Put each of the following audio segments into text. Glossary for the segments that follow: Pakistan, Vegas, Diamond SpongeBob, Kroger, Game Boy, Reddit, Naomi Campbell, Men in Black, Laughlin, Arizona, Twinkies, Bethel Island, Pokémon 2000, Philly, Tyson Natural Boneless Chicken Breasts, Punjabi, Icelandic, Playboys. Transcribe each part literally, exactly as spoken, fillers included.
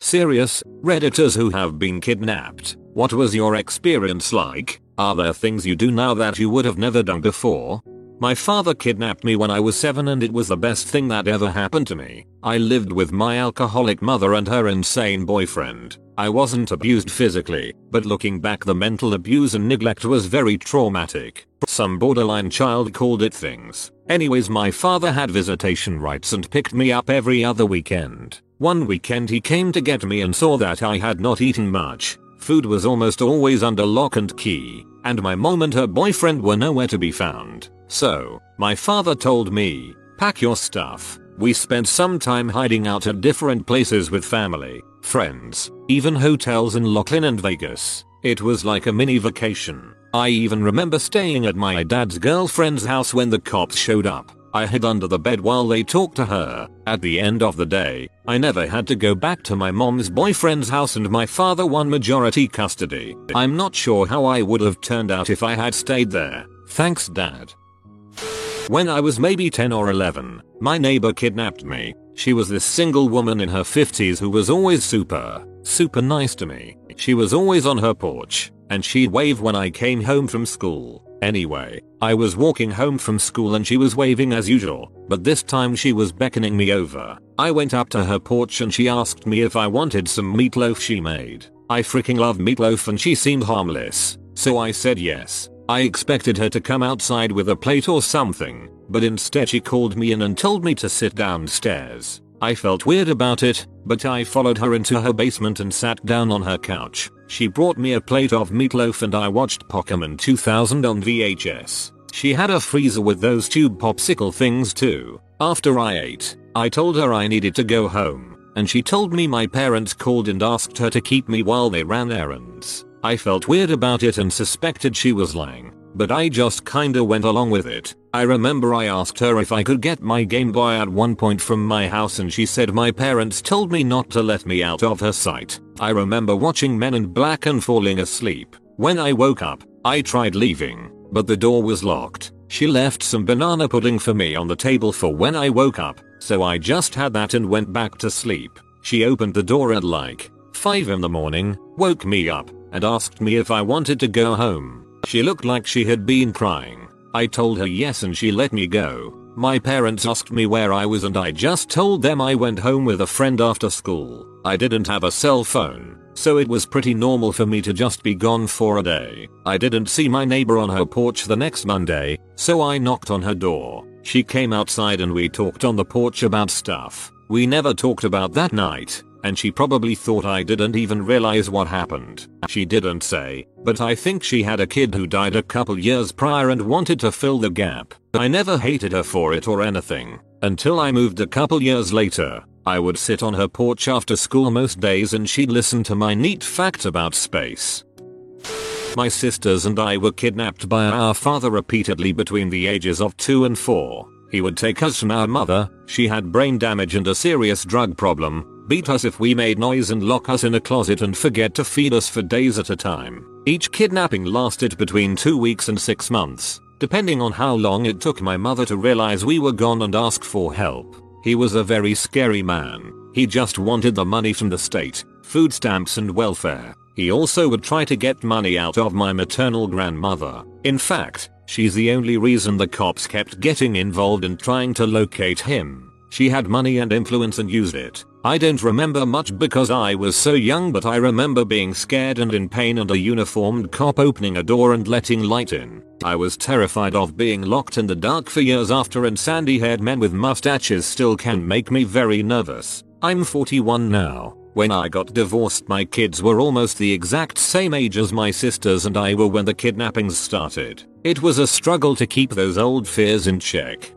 Serious, Redditors who have been kidnapped, what was your experience like? Are there things you do now that you would have never done before? My father kidnapped me when I was seven, and it was the best thing that ever happened to me. I lived with my alcoholic mother and her insane boyfriend. I wasn't abused physically, but looking back, the mental abuse and neglect was very traumatic. Some borderline child called it things. Anyways, my father had visitation rights and picked me up every other weekend. One weekend he came to get me and saw that I had not eaten much. Food was almost always under lock and key, and my mom and her boyfriend were nowhere to be found. So, my father told me, pack your stuff. We spent some time hiding out at different places with family, friends, even hotels in Laughlin and Vegas. It was like a mini vacation. I even remember staying at my dad's girlfriend's house when the cops showed up. I hid under the bed while they talked to her. At the end of the day, I never had to go back to my mom's boyfriend's house, and my father won majority custody. I'm not sure how I would have turned out if I had stayed there. Thanks, Dad. When I was maybe ten or eleven, my neighbor kidnapped me. She was this single woman in her fifties who was always super, super nice to me. She was always on her porch, and she'd wave when I came home from school. Anyway, I was walking home from school and she was waving as usual, but this time she was beckoning me over. I went up to her porch and she asked me if I wanted some meatloaf she made. I freaking love meatloaf and she seemed harmless, so I said yes. I expected her to come outside with a plate or something, but instead she called me in and told me to sit downstairs. I felt weird about it, but I followed her into her basement and sat down on her couch. She brought me a plate of meatloaf and I watched Pokémon two thousand on V H S. She had a freezer with those tube popsicle things too. After I ate, I told her I needed to go home, and she told me my parents called and asked her to keep me while they ran errands. I felt weird about it and suspected she was lying, but I just kinda went along with it. I remember I asked her if I could get my Game Boy at one point from my house and she said my parents told me not to let me out of her sight. I remember watching Men in Black and falling asleep. When I woke up, I tried leaving, but the door was locked. She left some banana pudding for me on the table for when I woke up, so I just had that and went back to sleep. She opened the door at like five in the morning, woke me up, and asked me if I wanted to go home. She looked like she had been crying. I told her yes and she let me go. My parents asked me where I was and I just told them I went home with a friend after school. I didn't have a cell phone, so it was pretty normal for me to just be gone for a day. I didn't see my neighbor on her porch the next Monday, so I knocked on her door. She came outside and we talked on the porch about stuff we never talked about that night, and she probably thought I didn't even realize what happened. She didn't say, but I think she had a kid who died a couple years prior and wanted to fill the gap. I never hated her for it or anything. Until I moved a couple years later, I would sit on her porch after school most days and she'd listen to my neat facts about space. My sisters and I were kidnapped by our father repeatedly between the ages of two and four. He would take us from our mother. She had brain damage and a serious drug problem, beat us if we made noise, and lock us in a closet and forget to feed us for days at a time. Each kidnapping lasted between two weeks and six months, depending on how long it took my mother to realize we were gone and ask for help. He was a very scary man. He just wanted the money from the state, food stamps and welfare. He also would try to get money out of my maternal grandmother. In fact, she's the only reason the cops kept getting involved in trying to locate him. She had money and influence and used it. I don't remember much because I was so young, but I remember being scared and in pain and a uniformed cop opening a door and letting light in. I was terrified of being locked in the dark for years after, and sandy-haired men with mustaches still can make me very nervous. I'm forty-one now. When I got divorced, my kids were almost the exact same age as my sisters and I were when the kidnappings started. It was a struggle to keep those old fears in check.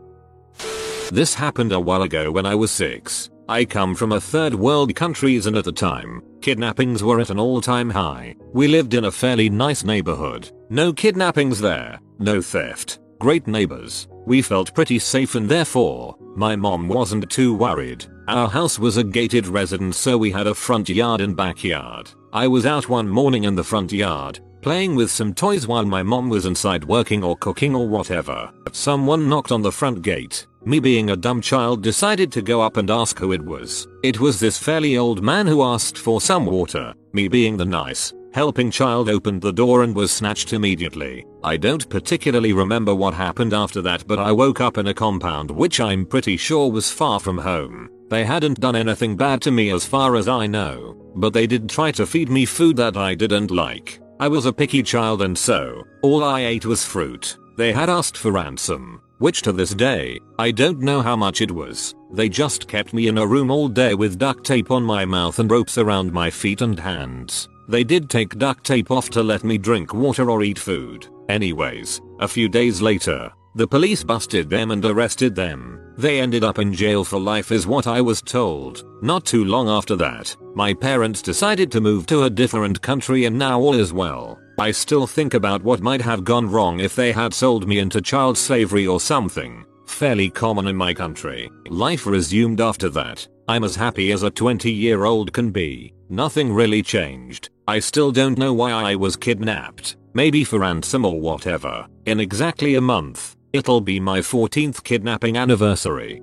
This happened a while ago when I was six. I come from a third world countries and at the time, kidnappings were at an all-time high. We lived in a fairly nice neighborhood. No kidnappings there, no theft, great neighbors. We felt pretty safe and therefore, my mom wasn't too worried. Our house was a gated residence, so we had a front yard and backyard. I was out one morning in the front yard, playing with some toys while my mom was inside working or cooking or whatever. Someone knocked on the front gate. Me being a dumb child decided to go up and ask who it was. It was this fairly old man who asked for some water. Me being the nice, helping child opened the door and was snatched immediately. I don't particularly remember what happened after that, but I woke up in a compound which I'm pretty sure was far from home. They hadn't done anything bad to me as far as I know, but they did try to feed me food that I didn't like. I was a picky child and so, all I ate was fruit. They had asked for ransom, which to this day, I don't know how much it was. They just kept me in a room all day with duct tape on my mouth and ropes around my feet and hands. They did take duct tape off to let me drink water or eat food. Anyways, a few days later, the police busted them and arrested them. They ended up in jail for life is what I was told. Not too long after that, my parents decided to move to a different country and now all is well. I still think about what might have gone wrong if they had sold me into child slavery or something. Fairly common in my country. Life resumed after that. I'm as happy as a twenty year old can be. Nothing really changed. I still don't know why I was kidnapped. Maybe for ransom or whatever. In exactly a month, it'll be my fourteenth kidnapping anniversary.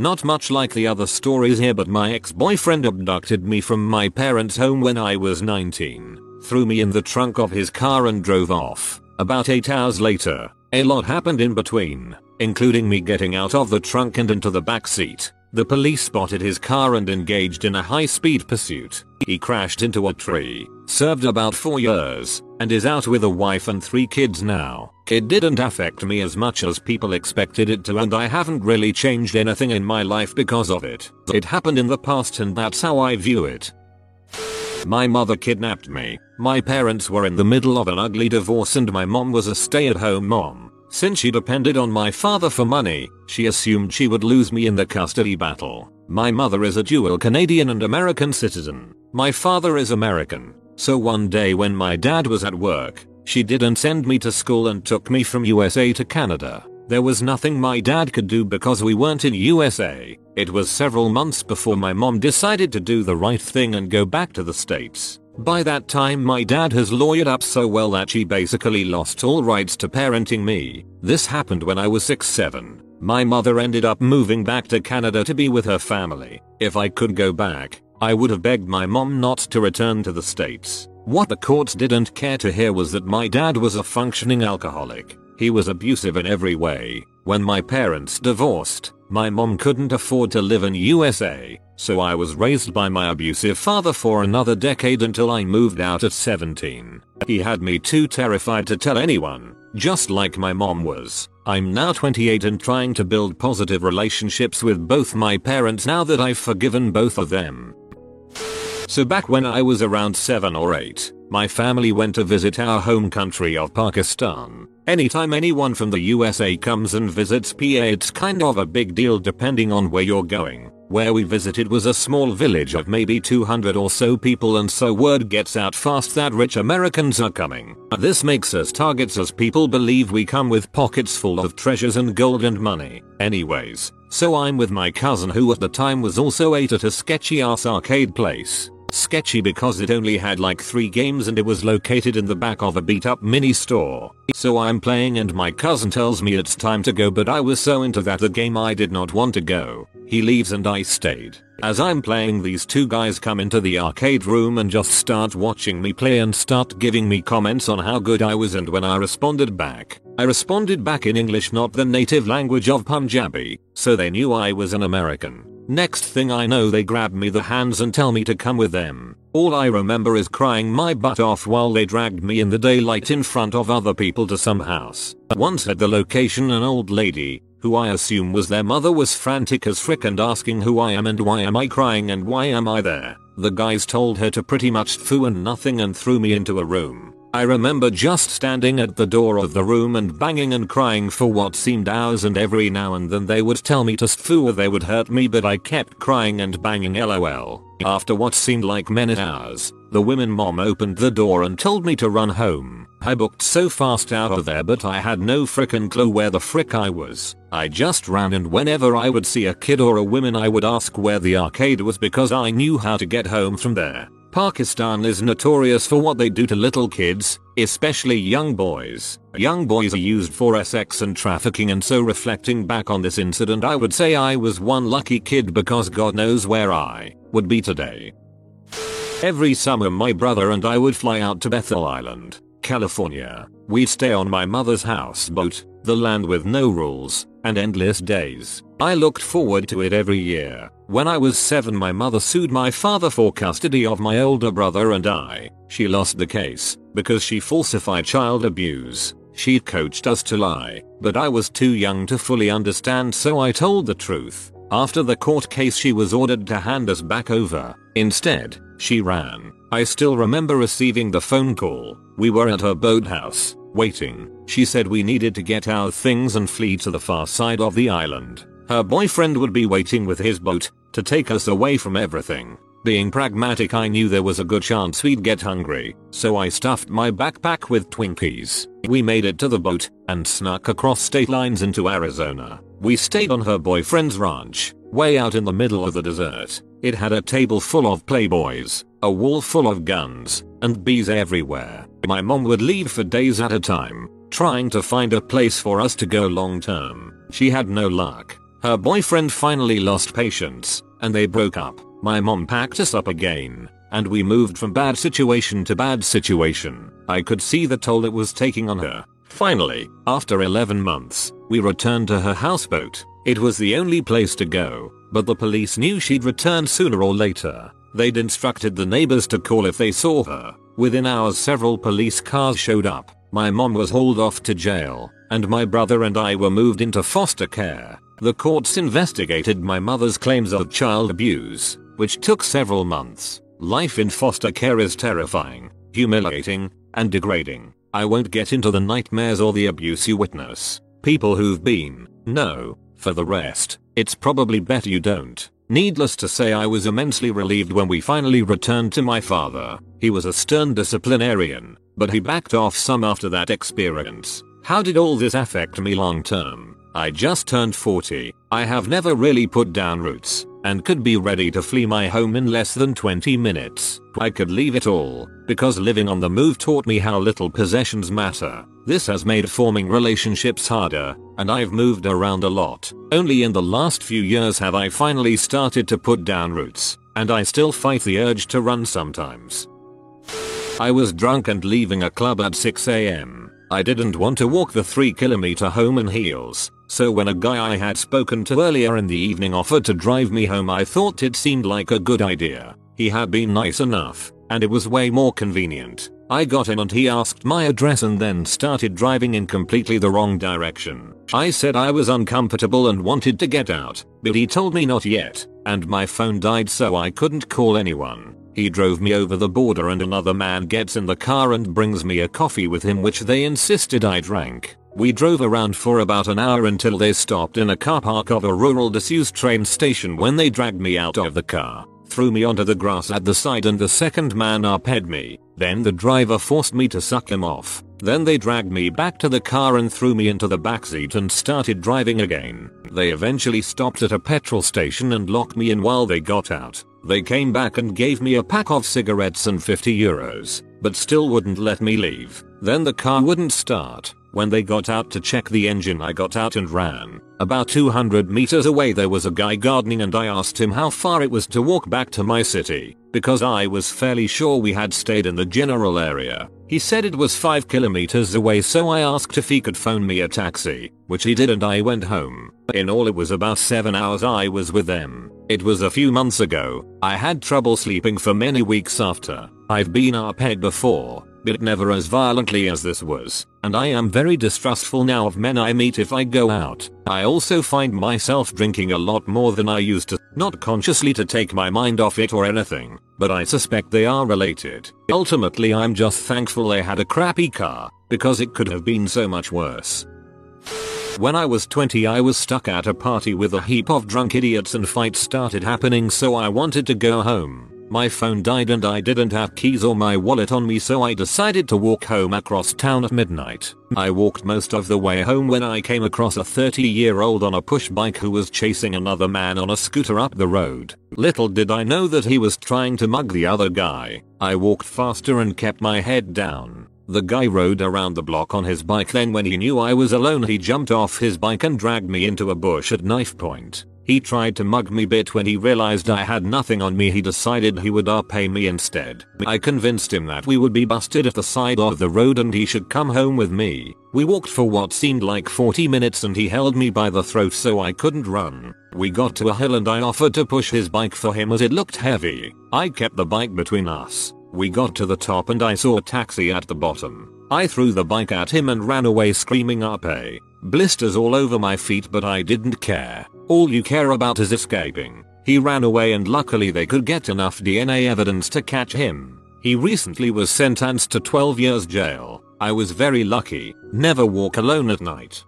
Not much like the other stories here, but my ex-boyfriend abducted me from my parents' home when I was nineteen. Threw me in the trunk of his car and drove off. About eight hours later, a lot happened in between, including me getting out of the trunk and into the backseat. The police spotted his car and engaged in a high-speed pursuit. He crashed into a tree, served about four years, and is out with a wife and three kids now. It didn't affect me as much as people expected it to, and I haven't really changed anything in my life because of it. It happened in the past and that's how I view it. My mother kidnapped me. My parents were in the middle of an ugly divorce and my mom was a stay-at-home mom. Since she depended on my father for money, she assumed she would lose me in the custody battle. My mother is a dual Canadian and American citizen. My father is American. So one day when my dad was at work, she didn't send me to school and took me from U S A to Canada. There was nothing my dad could do because we weren't in U S A. It was several months before my mom decided to do the right thing and go back to the States. By that time my dad has lawyered up so well that she basically lost all rights to parenting me. This happened when I was six seven. My mother ended up moving back to Canada to be with her family. If I could go back, I would have begged my mom not to return to the States. What the courts didn't care to hear was that my dad was a functioning alcoholic. He was abusive in every way. When my parents divorced, my mom couldn't afford to live in U S A, so I was raised by my abusive father for another decade until I moved out at seventeen. He had me too terrified to tell anyone, just like my mom was. I'm now twenty-eight and trying to build positive relationships with both my parents now that I've forgiven both of them. So back when I was around seven or eight, my family went to visit our home country of Pakistan. Anytime anyone from the U S A comes and visits P A, it's kind of a big deal depending on where you're going. Where we visited was a small village of maybe two hundred or so people, and so word gets out fast that rich Americans are coming. This makes us targets as people believe we come with pockets full of treasures and gold and money. Anyways, so I'm with my cousin who at the time was also eight at a sketchy ass arcade place. Sketchy because it only had like three games and it was located in the back of a beat up mini store. So I'm playing and my cousin tells me it's time to go, but I was so into that the game I did not want to go. He leaves and I stayed. As I'm playing, these two guys come into the arcade room and just start watching me play and start giving me comments on how good I was, and when I responded back, I responded back in English, not the native language of Punjabi, so they knew I was an American. Next thing I know they grab me the hands and tell me to come with them. All I remember is crying my butt off while they dragged me in the daylight in front of other people to some house. Once at the location, an old lady, who I assume was their mother, was frantic as frick and asking who I am and why am I crying and why am I there. The guys told her to pretty much foo and nothing and threw me into a room. I remember just standing at the door of the room and banging and crying for what seemed hours, and every now and then they would tell me to stop or they would hurt me, but I kept crying and banging lol. After what seemed like many hours, the woman mom opened the door and told me to run home. I booked so fast out of there, but I had no frickin' clue where the frick I was. I just ran, and whenever I would see a kid or a woman I would ask where the arcade was because I knew how to get home from there. Pakistan is notorious for what they do to little kids, especially young boys. Young boys are used for sex and trafficking, and so reflecting back on this incident I would say I was one lucky kid because God knows where I would be today. Every summer my brother and I would fly out to Bethel Island, California. We'd stay on my mother's houseboat, the land with no rules, and endless days. I looked forward to it every year. When I was seven, my mother sued my father for custody of my older brother and I. She lost the case because she falsified child abuse. She coached us to lie, but I was too young to fully understand, so I told the truth. After the court case, she was ordered to hand us back over. Instead, she ran. I still remember receiving the phone call. We were at her boathouse, waiting. She said we needed to get our things and flee to the far side of the island. Her boyfriend would be waiting with his boat to take us away from everything. Being pragmatic, I knew there was a good chance we'd get hungry, so I stuffed my backpack with Twinkies. We made it to the boat and snuck across state lines into Arizona. We stayed on her boyfriend's ranch, way out in the middle of the desert. It had a table full of Playboys, a wall full of guns, and bees everywhere. My mom would leave for days at a time, trying to find a place for us to go long term. She had no luck. Her boyfriend finally lost patience, and they broke up. My mom packed us up again, and we moved from bad situation to bad situation. I could see the toll it was taking on her. Finally, after eleven months, we returned to her houseboat. It was the only place to go, but the police knew she'd return sooner or later. They'd instructed the neighbors to call if they saw her. Within hours, several police cars showed up. My mom was hauled off to jail, and my brother and I were moved into foster care. The courts investigated my mother's claims of child abuse, which took several months. Life in foster care is terrifying, humiliating, and degrading. I won't get into the nightmares or the abuse you witness. People who've been know. For the rest, it's probably better you don't. Needless to say, I was immensely relieved when we finally returned to my father. He was a stern disciplinarian, but he backed off some after that experience. How did all this affect me long term? I just turned forty. I have never really put down roots, and could be ready to flee my home in less than twenty minutes. I could leave it all, because living on the move taught me how little possessions matter. This has made forming relationships harder, and I've moved around a lot. Only in the last few years have I finally started to put down roots, and I still fight the urge to run sometimes. I was drunk and leaving a club at six a m I didn't want to walk the three kilometer home in heels, so when a guy I had spoken to earlier in the evening offered to drive me home, I thought it seemed like a good idea. He had been nice enough, and it was way more convenient. I got in and he asked my address and then started driving in completely the wrong direction. I said I was uncomfortable and wanted to get out, but he told me not yet, and my phone died so I couldn't call anyone. He drove me over the border and another man gets in the car and brings me a coffee with him, which they insisted I drank. We drove around for about an hour until they stopped in a car park of a rural disused train station when they dragged me out of the car, threw me onto the grass at the side, and the second man upended me. Then the driver forced me to suck him off. Then they dragged me back to the car and threw me into the backseat and started driving again. They eventually stopped at a petrol station and locked me in while they got out. They came back and gave me a pack of cigarettes and fifty euros, but still wouldn't let me leave. Then the car wouldn't start. When they got out to check the engine, I got out and ran. About two hundred meters away there was a guy gardening, and I asked him how far it was to walk back to my city, because I was fairly sure we had stayed in the general area. He said it was five kilometers away, so I asked if he could phone me a taxi, which he did, and I went home. In all it was about seven hours I was with them. It was a few months ago. I had trouble sleeping for many weeks after. I've been up head before, but never as violently as this was, and I am very distrustful now of men I meet if I go out. I also find myself drinking a lot more than I used to, not consciously to take my mind off it or anything, but I suspect they are related. Ultimately, I'm just thankful I had a crappy car, because it could have been so much worse. When I was twenty, I was stuck at a party with a heap of drunk idiots and fights started happening, so I wanted to go home. My phone died and I didn't have keys or my wallet on me, so I decided to walk home across town at midnight. I walked most of the way home when I came across a thirty year old on a push bike who was chasing another man on a scooter up the road. Little did I know that he was trying to mug the other guy. I walked faster and kept my head down. The guy rode around the block on his bike, then when he knew I was alone he jumped off his bike and dragged me into a bush at knife point. He tried to mug me, but when he realized I had nothing on me he decided he would R P me instead. I convinced him that we would be busted at the side of the road and he should come home with me. We walked for what seemed like forty minutes and he held me by the throat so I couldn't run. We got to a hill and I offered to push his bike for him as it looked heavy. I kept the bike between us. We got to the top and I saw a taxi at the bottom. I threw the bike at him and ran away screaming R P. Blisters all over my feet, but I didn't care. All you care about is escaping. He ran away and luckily they could get enough D N A evidence to catch him. He recently was sentenced to twelve years jail. I was very lucky. Never walk alone at night.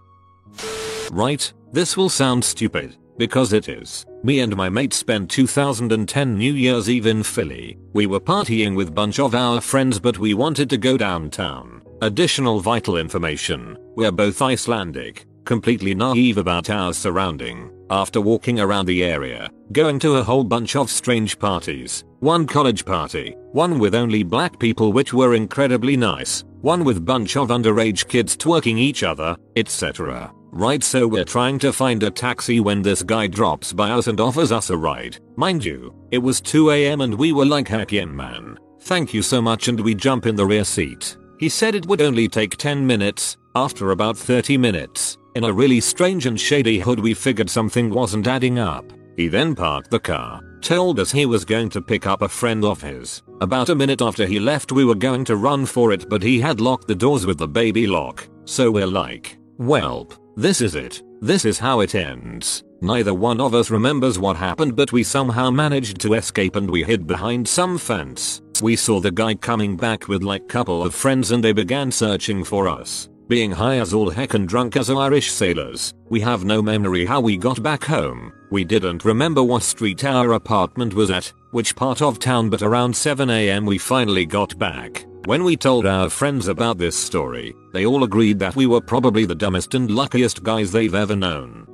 Right, this will sound stupid, because it is. Me and my mate spent two thousand ten New Year's Eve in Philly. We were partying with bunch of our friends but we wanted to go downtown. Additional vital information: we're both Icelandic, completely naive about our surrounding. After walking around the area, going to a whole bunch of strange parties, one college party, one with only black people which were incredibly nice, one with bunch of underage kids twerking each other, et cetera. Right, so we're trying to find a taxi when this guy drops by us and offers us a ride. Mind you, it was two a m and we were like, heck yeah man, thank you so much, and we jump in the rear seat. He said it would only take ten minutes. After about thirty minutes, in a really strange and shady hood, we figured something wasn't adding up. He then parked the car, told us he was going to pick up a friend of his. About a minute after he left we were going to run for it, but he had locked the doors with the baby lock, so we're like, welp. This is it. This is how it ends. Neither one of us remembers what happened, but we somehow managed to escape and we hid behind some fence. We saw the guy coming back with like couple of friends and they began searching for us. Being high as all heck and drunk as Irish sailors, we have no memory how we got back home. We didn't remember what street our apartment was at, which part of town, but around seven a m we finally got back. When we told our friends about this story, they all agreed that we were probably the dumbest and luckiest guys they've ever known.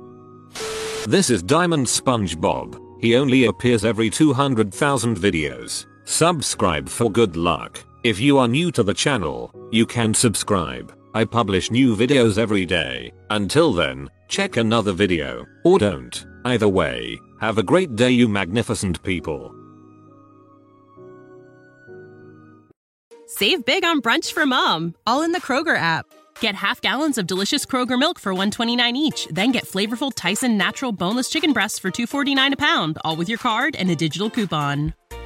This is Diamond SpongeBob. He only appears every two hundred thousand videos. Subscribe for good luck. If you are new to the channel, you can subscribe. I publish new videos every day. Until then, check another video, or don't. Either way, have a great day, you magnificent people. Save big on brunch for mom, all in the Kroger app. Get half gallons of delicious Kroger milk for one dollar and twenty-nine cents each. Then get flavorful Tyson Natural Boneless Chicken Breasts for two dollars and forty-nine cents a pound, all with your card and a digital coupon.